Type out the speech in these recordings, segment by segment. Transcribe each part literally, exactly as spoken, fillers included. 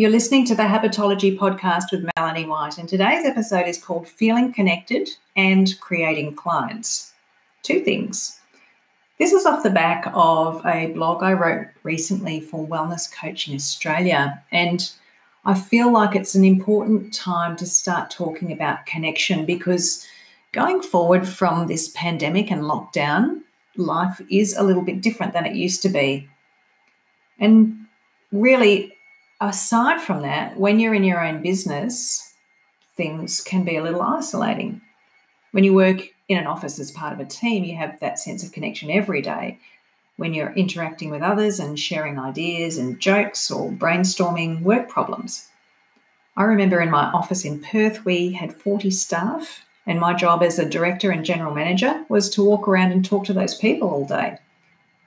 You're listening to the Habitology Podcast with Melanie White, and today's episode is called Feeling Connected and Creating Clients. Two things. This is off the back of a blog I wrote recently for Wellness Coaching Australia, and I feel like it's an important time to start talking about connection because going forward from this pandemic and lockdown, life is a little bit different than it used to be. And really, aside from that, when you're in your own business, things can be a little isolating. When you work in an office as part of a team, you have that sense of connection every day. When you're interacting with others and sharing ideas and jokes or brainstorming work problems. I remember in my office in Perth, we had forty staff, and my job as a director and general manager was to walk around and talk to those people all day.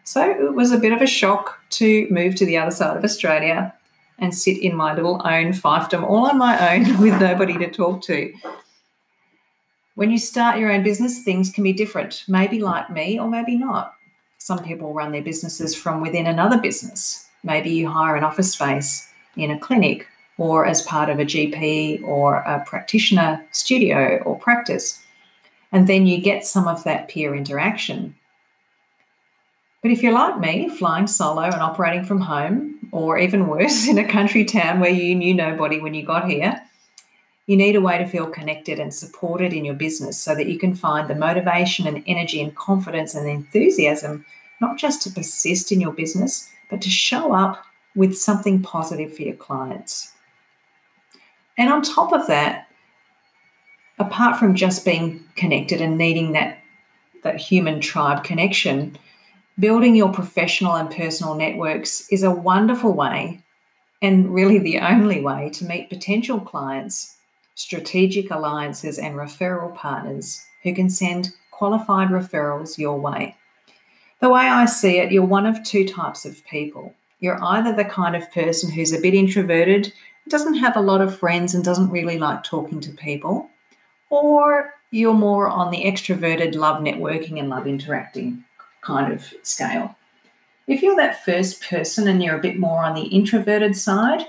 So it was a bit of a shock to move to the other side of Australia and sit in my little own fiefdom all on my own with nobody to talk to. When you start your own business, things can be different, maybe like me or maybe not. Some people run their businesses from within another business. Maybe you hire an office space in a clinic or as part of a G P or a practitioner studio or practice, and then you get some of that peer interaction. But if you're like me, flying solo and operating from home, or even worse, in a country town where you knew nobody when you got here, you need a way to feel connected and supported in your business so that you can find the motivation and energy and confidence and enthusiasm, not just to persist in your business, but to show up with something positive for your clients. And on top of that, apart from just being connected and needing that, that human tribe connection, building your professional and personal networks is a wonderful way, and really the only way, to meet potential clients, strategic alliances and referral partners who can send qualified referrals your way. The way I see it, you're one of two types of people. You're either the kind of person who's a bit introverted, doesn't have a lot of friends and doesn't really like talking to people, or you're more on the extroverted, love networking and love interacting kind of scale. If you're that first person and you're a bit more on the introverted side,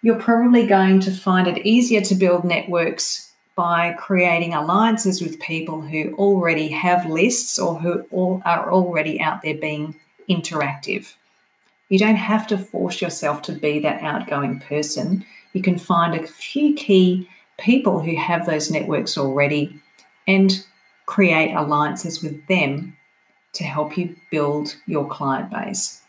you're probably going to find it easier to build networks by creating alliances with people who already have lists or who all are already out there being interactive. You don't have to force yourself to be that outgoing person. You can find a few key people who have those networks already and create alliances with them to help you build your client base.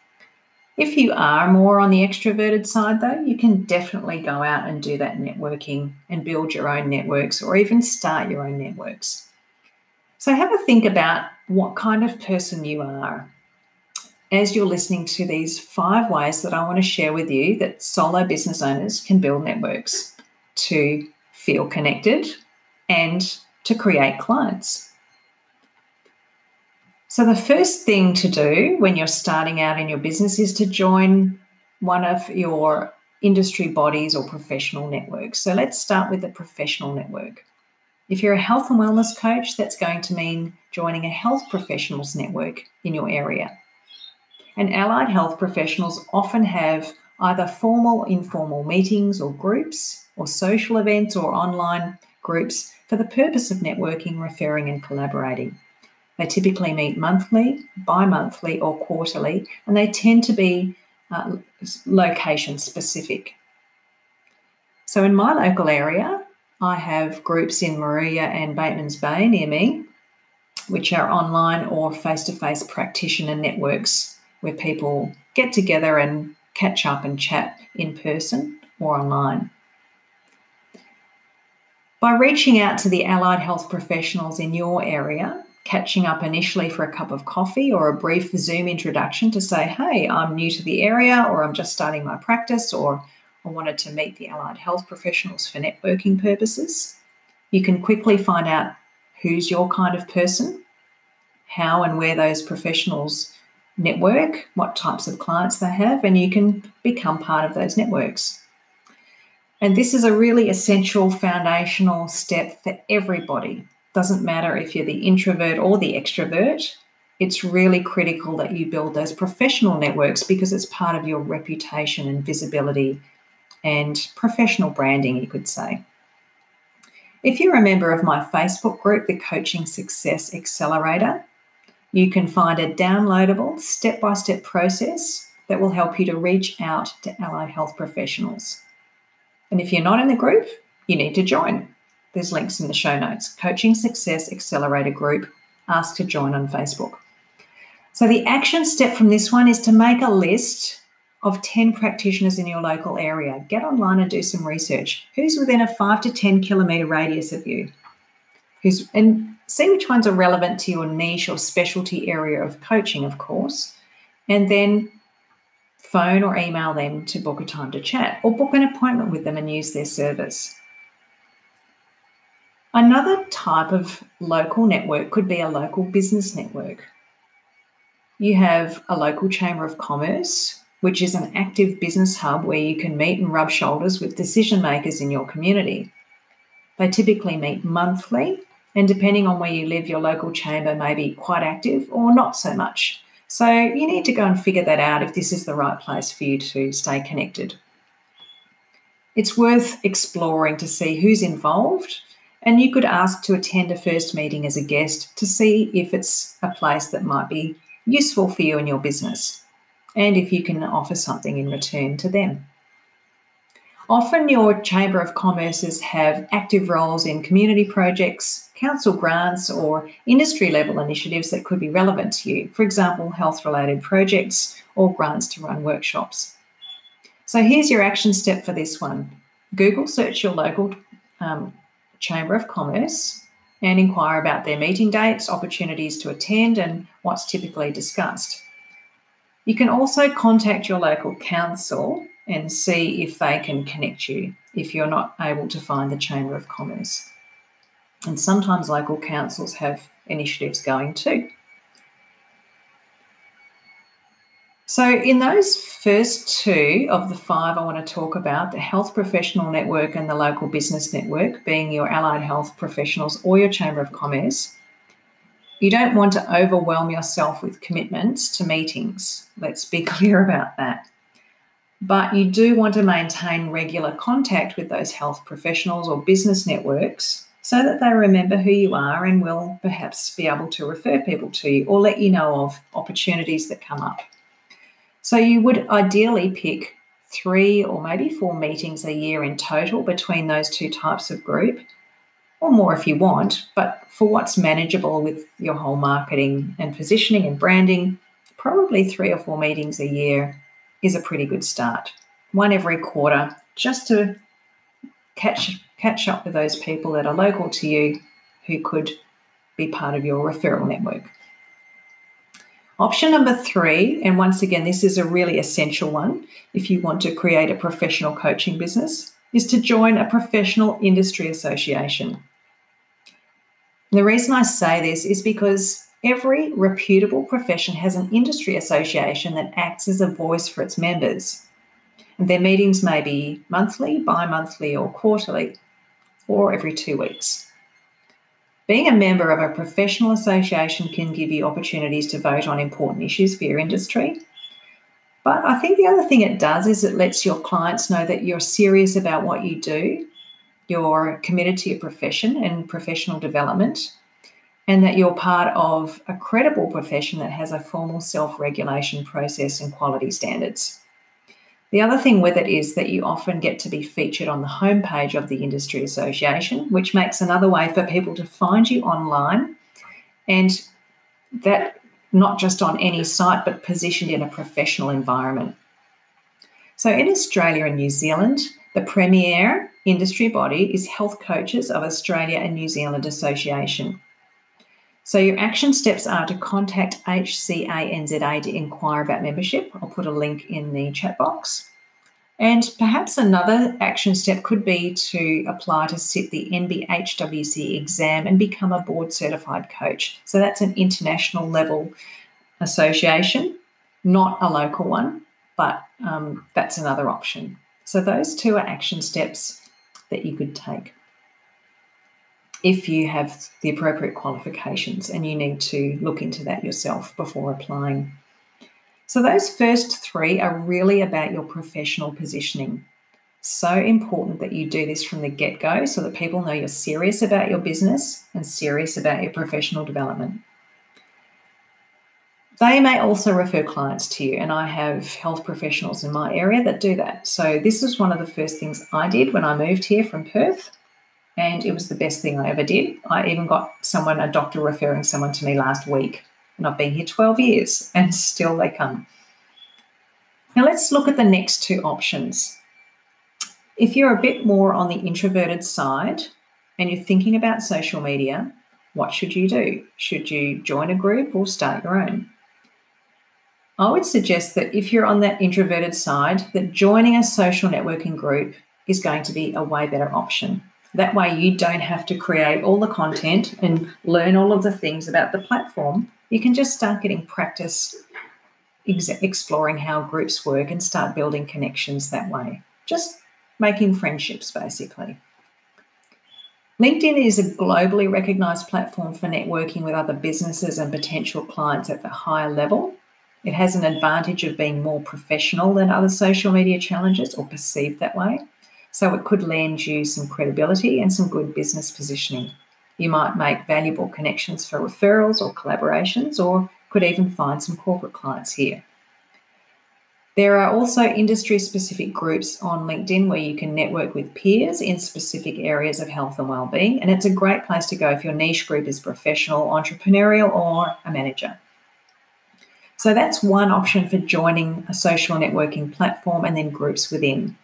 If you are more on the extroverted side, though, you can definitely go out and do that networking and build your own networks or even start your own networks. So have a think about what kind of person you are as you're listening to these five ways that I want to share with you that solo business owners can build networks to feel connected and to create clients. So the first thing to do when you're starting out in your business is to join one of your industry bodies or professional networks. So let's start with the professional network. If you're a health and wellness coach, that's going to mean joining a health professionals network in your area. And allied health professionals often have either formal, informal meetings or groups or social events or online groups for the purpose of networking, referring and collaborating. They typically meet monthly, bi-monthly or quarterly, and they tend to be uh, location-specific. So in my local area, I have groups in Moruya and Bateman's Bay near me, which are online or face-to-face practitioner networks where people get together and catch up and chat in person or online. By reaching out to the allied health professionals in your area, catching up initially for a cup of coffee or a brief Zoom introduction to say, hey, I'm new to the area, or I'm just starting my practice, or I wanted to meet the allied health professionals for networking purposes. You can quickly find out who's your kind of person, how and where those professionals network, what types of clients they have, and you can become part of those networks. And this is a really essential foundational step for everybody. Doesn't matter if you're the introvert or the extrovert, it's really critical that you build those professional networks because it's part of your reputation and visibility and professional branding, you could say. If you're a member of my Facebook group, the Coaching Success Accelerator, you can find a downloadable step-by-step process that will help you to reach out to allied health professionals. And if you're not in the group, you need to join. There's links in the show notes. Coaching Success Accelerator group. Ask to join on Facebook. So the action step from this one is to make a list of ten practitioners in your local area. Get online and do some research. Who's within a five to ten kilometre radius of you? Who's, and see which ones are relevant to your niche or specialty area of coaching, of course. And then phone or email them to book a time to chat, or book an appointment with them and use their service. Another type of local network could be a local business network. You have a local chamber of commerce, which is an active business hub where you can meet and rub shoulders with decision makers in your community. They typically meet monthly, and depending on where you live, your local chamber may be quite active or not so much. So you need to go and figure that out if this is the right place for you to stay connected. It's worth exploring to see who's involved, and you could ask to attend a first meeting as a guest to see if it's a place that might be useful for you and your business, and if you can offer something in return to them. Often your Chamber of Commerces have active roles in community projects, council grants, or industry-level initiatives that could be relevant to you, for example, health-related projects or grants to run workshops. So here's your action step for this one. Google search your local um, Chamber of Commerce and inquire about their meeting dates, opportunities to attend, and what's typically discussed. You can also contact your local council and see if they can connect you if you're not able to find the Chamber of Commerce. And sometimes local councils have initiatives going too. So in those first two of the five I want to talk about, the health professional network and the local business network, being your allied health professionals or your Chamber of Commerce, you don't want to overwhelm yourself with commitments to meetings. Let's be clear about that. But you do want to maintain regular contact with those health professionals or business networks so that they remember who you are and will perhaps be able to refer people to you or let you know of opportunities that come up. So you would ideally pick three or maybe four meetings a year in total between those two types of group, or more if you want, but for what's manageable with your whole marketing and positioning and branding, probably three or four meetings a year is a pretty good start. One every quarter, just to catch, catch up with those people that are local to you who could be part of your referral network. Option number three, and once again, this is a really essential one if you want to create a professional coaching business, is to join a professional industry association. The reason I say this is because every reputable profession has an industry association that acts as a voice for its members. And their meetings may be monthly, bi-monthly or quarterly, or every two weeks. Being a member of a professional association can give you opportunities to vote on important issues for your industry. But I think the other thing it does is it lets your clients know that you're serious about what you do, you're committed to your profession and professional development, and that you're part of a credible profession that has a formal self-regulation process and quality standards. The other thing with it is that you often get to be featured on the homepage of the industry association, which makes another way for people to find you online, and that not just on any site, but positioned in a professional environment. So in Australia and New Zealand, the premier industry body is Health Coaches of Australia and New Zealand Association. So your action steps are to contact H C A N Z A to inquire about membership. I'll put a link in the chat box. And perhaps another action step could be to apply to sit the N B H W C exam and become a board certified coach. So that's an international level association, not a local one, but um, that's another option. So those two are action steps that you could take if you have the appropriate qualifications, and you need to look into that yourself before applying. So those first three are really about your professional positioning. So important that you do this from the get-go so that people know you're serious about your business and serious about your professional development. They may also refer clients to you, and I have health professionals in my area that do that. So this is one of the first things I did when I moved here from Perth, and it was the best thing I ever did. I even got someone, a doctor, referring someone to me last week, and I've been here twelve years, and still they come. Now let's look at the next two options. If you're a bit more on the introverted side and you're thinking about social media, what should you do? Should you join a group or start your own? I would suggest that if you're on that introverted side, that joining a social networking group is going to be a way better option. That way you don't have to create all the content and learn all of the things about the platform. You can just start getting practice exploring how groups work and start building connections that way. Just making friendships, basically. LinkedIn is a globally recognised platform for networking with other businesses and potential clients at the higher level. It has an advantage of being more professional than other social media challenges, or perceived that way, so it could lend you some credibility and some good business positioning. You might make valuable connections for referrals or collaborations, or could even find some corporate clients here. There are also industry-specific groups on LinkedIn where you can network with peers in specific areas of health and wellbeing, and it's a great place to go if your niche group is professional, entrepreneurial, or a manager. So that's one option for joining a social networking platform and then groups within.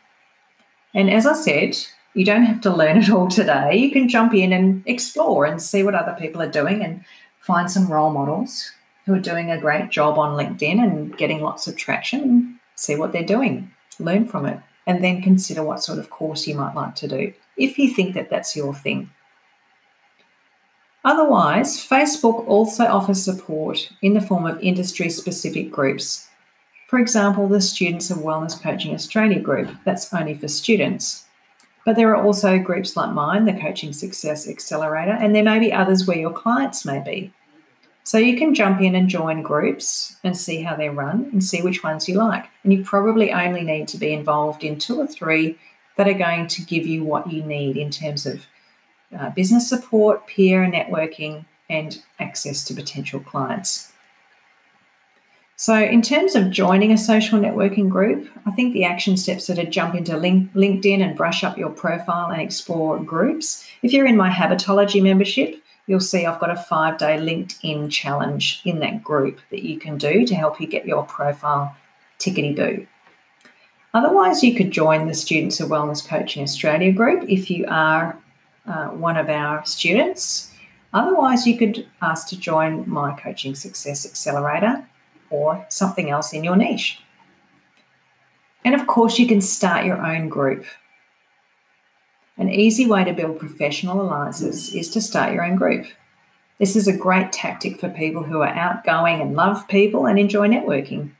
And as I said, you don't have to learn it all today. You can jump in and explore and see what other people are doing and find some role models who are doing a great job on LinkedIn and getting lots of traction, and see what they're doing, learn from it, and then consider what sort of course you might like to do if you think that that's your thing. Otherwise, Facebook also offers support in the form of industry-specific groups. For example, the Students of Wellness Coaching Australia group, that's only for students. But there are also groups like mine, the Coaching Success Accelerator, and there may be others where your clients may be. So you can jump in and join groups and see how they run and see which ones you like. And you probably only need to be involved in two or three that are going to give you what you need in terms of Uh, business support, peer networking, and access to potential clients. So in terms of joining a social networking group, I think the action steps are to jump into link- LinkedIn and brush up your profile and explore groups. If you're in my Habitology membership, you'll see I've got a five-day LinkedIn challenge in that group that you can do to help you get your profile tickety-boo. Otherwise, you could join the Students of Wellness Coaching Australia group if you are Uh, one of our students. Otherwise, you could ask to join my Coaching Success Accelerator or something else in your niche. And of course, you can start your own group. An easy way to build professional alliances is to start your own group. This is a great tactic for people who are outgoing and love people and enjoy networking.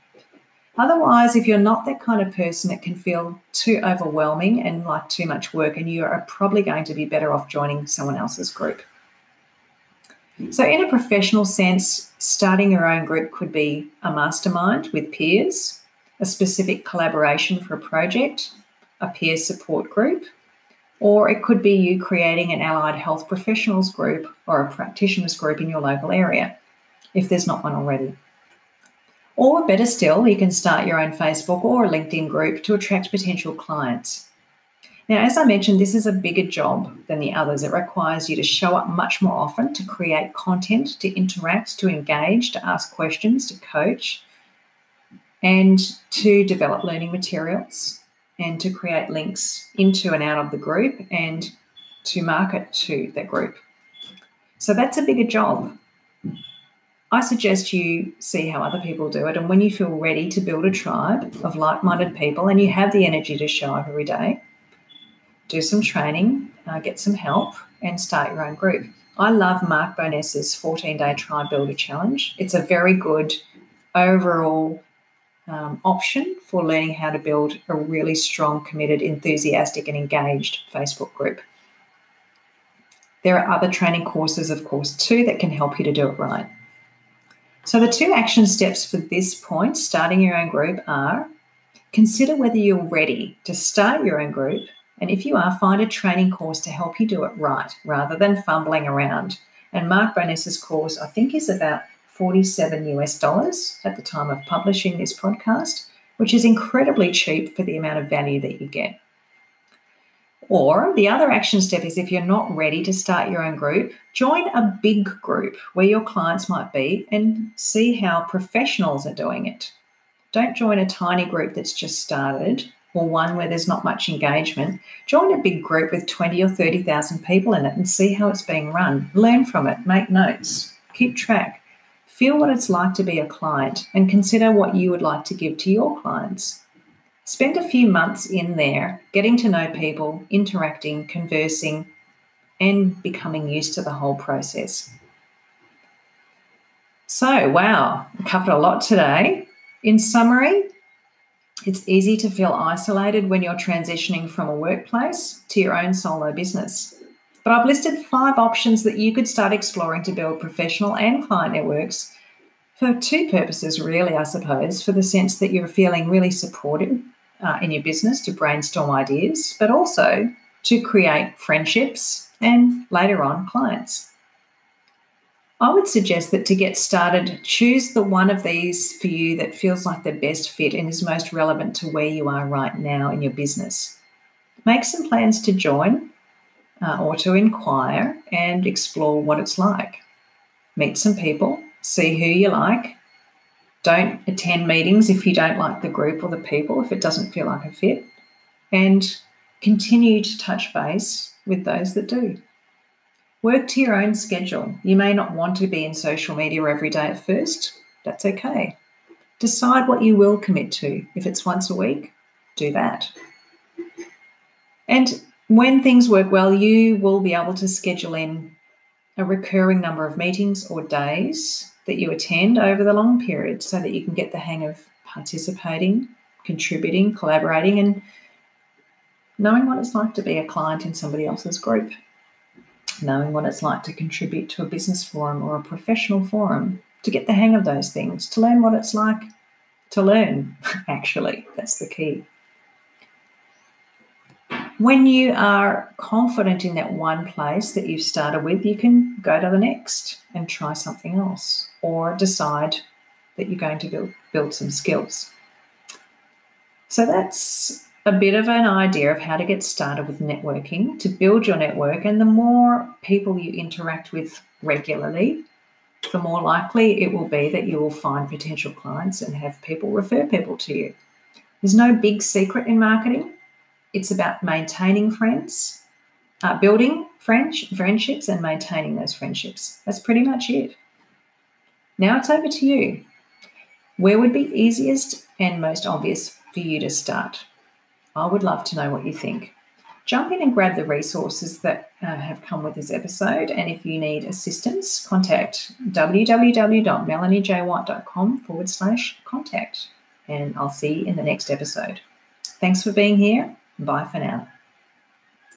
Otherwise, if you're not that kind of person, it can feel too overwhelming and like too much work, and you are probably going to be better off joining someone else's group. So in a professional sense, starting your own group could be a mastermind with peers, a specific collaboration for a project, a peer support group, or it could be you creating an allied health professionals group or a practitioners group in your local area, if there's not one already. Or better still, you can start your own Facebook or a LinkedIn group to attract potential clients. Now, as I mentioned, this is a bigger job than the others. It requires you to show up much more often, to create content, to interact, to engage, to ask questions, to coach, and to develop learning materials, and to create links into and out of the group, and to market to that group. So that's a bigger job. I suggest you see how other people do it, and when you feel ready to build a tribe of like-minded people and you have the energy to show up every day, do some training, uh, get some help, and start your own group. I love Mark Boness's fourteen-day Tribe Builder Challenge. It's a very good overall um, option for learning how to build a really strong, committed, enthusiastic, and engaged Facebook group. There are other training courses, of course, too, that can help you to do it right. So the two action steps for this point, starting your own group, are Consider whether you're ready to start your own group, and if you are, find a training course to help you do it right rather than fumbling around. And Mark Boness's course, I think, is about forty-seven US dollars at the time of publishing this podcast, which is incredibly cheap for the amount of value that you get. Or the other action step is, if you're not ready to start your own group, join a big group where your clients might be and see how professionals are doing it. Don't join a tiny group that's just started or one where there's not much engagement. Join a big group with twenty or thirty thousand people in it and see how it's being run. Learn from it, make notes, keep track. Feel what it's like to be a client and consider what you would like to give to your clients. Spend a few months in there, getting to know people, interacting, conversing, and becoming used to the whole process. So, wow, I covered a lot today. In summary, it's easy to feel isolated when you're transitioning from a workplace to your own solo business. But I've listed five options that you could start exploring to build professional and client networks for two purposes, really, I suppose, for the sense that you're feeling really supported uh, in your business to brainstorm ideas, but also to create friendships and later on clients. I would suggest that to get started, choose the one of these for you that feels like the best fit and is most relevant to where you are right now in your business. Make some plans to join uh, or to inquire and explore what it's like. Meet some people. See who you like. Don't attend meetings if you don't like the group or the people, if it doesn't feel like a fit. And continue to touch base with those that do. Work to your own schedule. You may not want to be in social media every day at first. That's okay. Decide what you will commit to. If it's once a week, do that. And when things work well, you will be able to schedule in a recurring number of meetings or days that you attend over the long period so that you can get the hang of participating, contributing, collaborating, and knowing what it's like to be a client in somebody else's group, knowing what it's like to contribute to a business forum or a professional forum, to get the hang of those things, to learn what it's like to learn, actually. That's the key. When you are confident in that one place that you've started with, you can go to the next and try something else, or decide that you're going to build, build some skills. So that's a bit of an idea of how to get started with networking, to build your network. And the more people you interact with regularly, the more likely it will be that you will find potential clients and have people refer people to you. There's no big secret in marketing. It's about maintaining friends, uh, building French, friendships and maintaining those friendships. That's pretty much it. Now it's over to you. Where would be easiest and most obvious for you to start? I would love to know what you think. Jump in and grab the resources that uh, have come with this episode. And if you need assistance, contact www.melaniejwhite.com forward slash contact. And I'll see you in the next episode. Thanks for being here. Bye for now.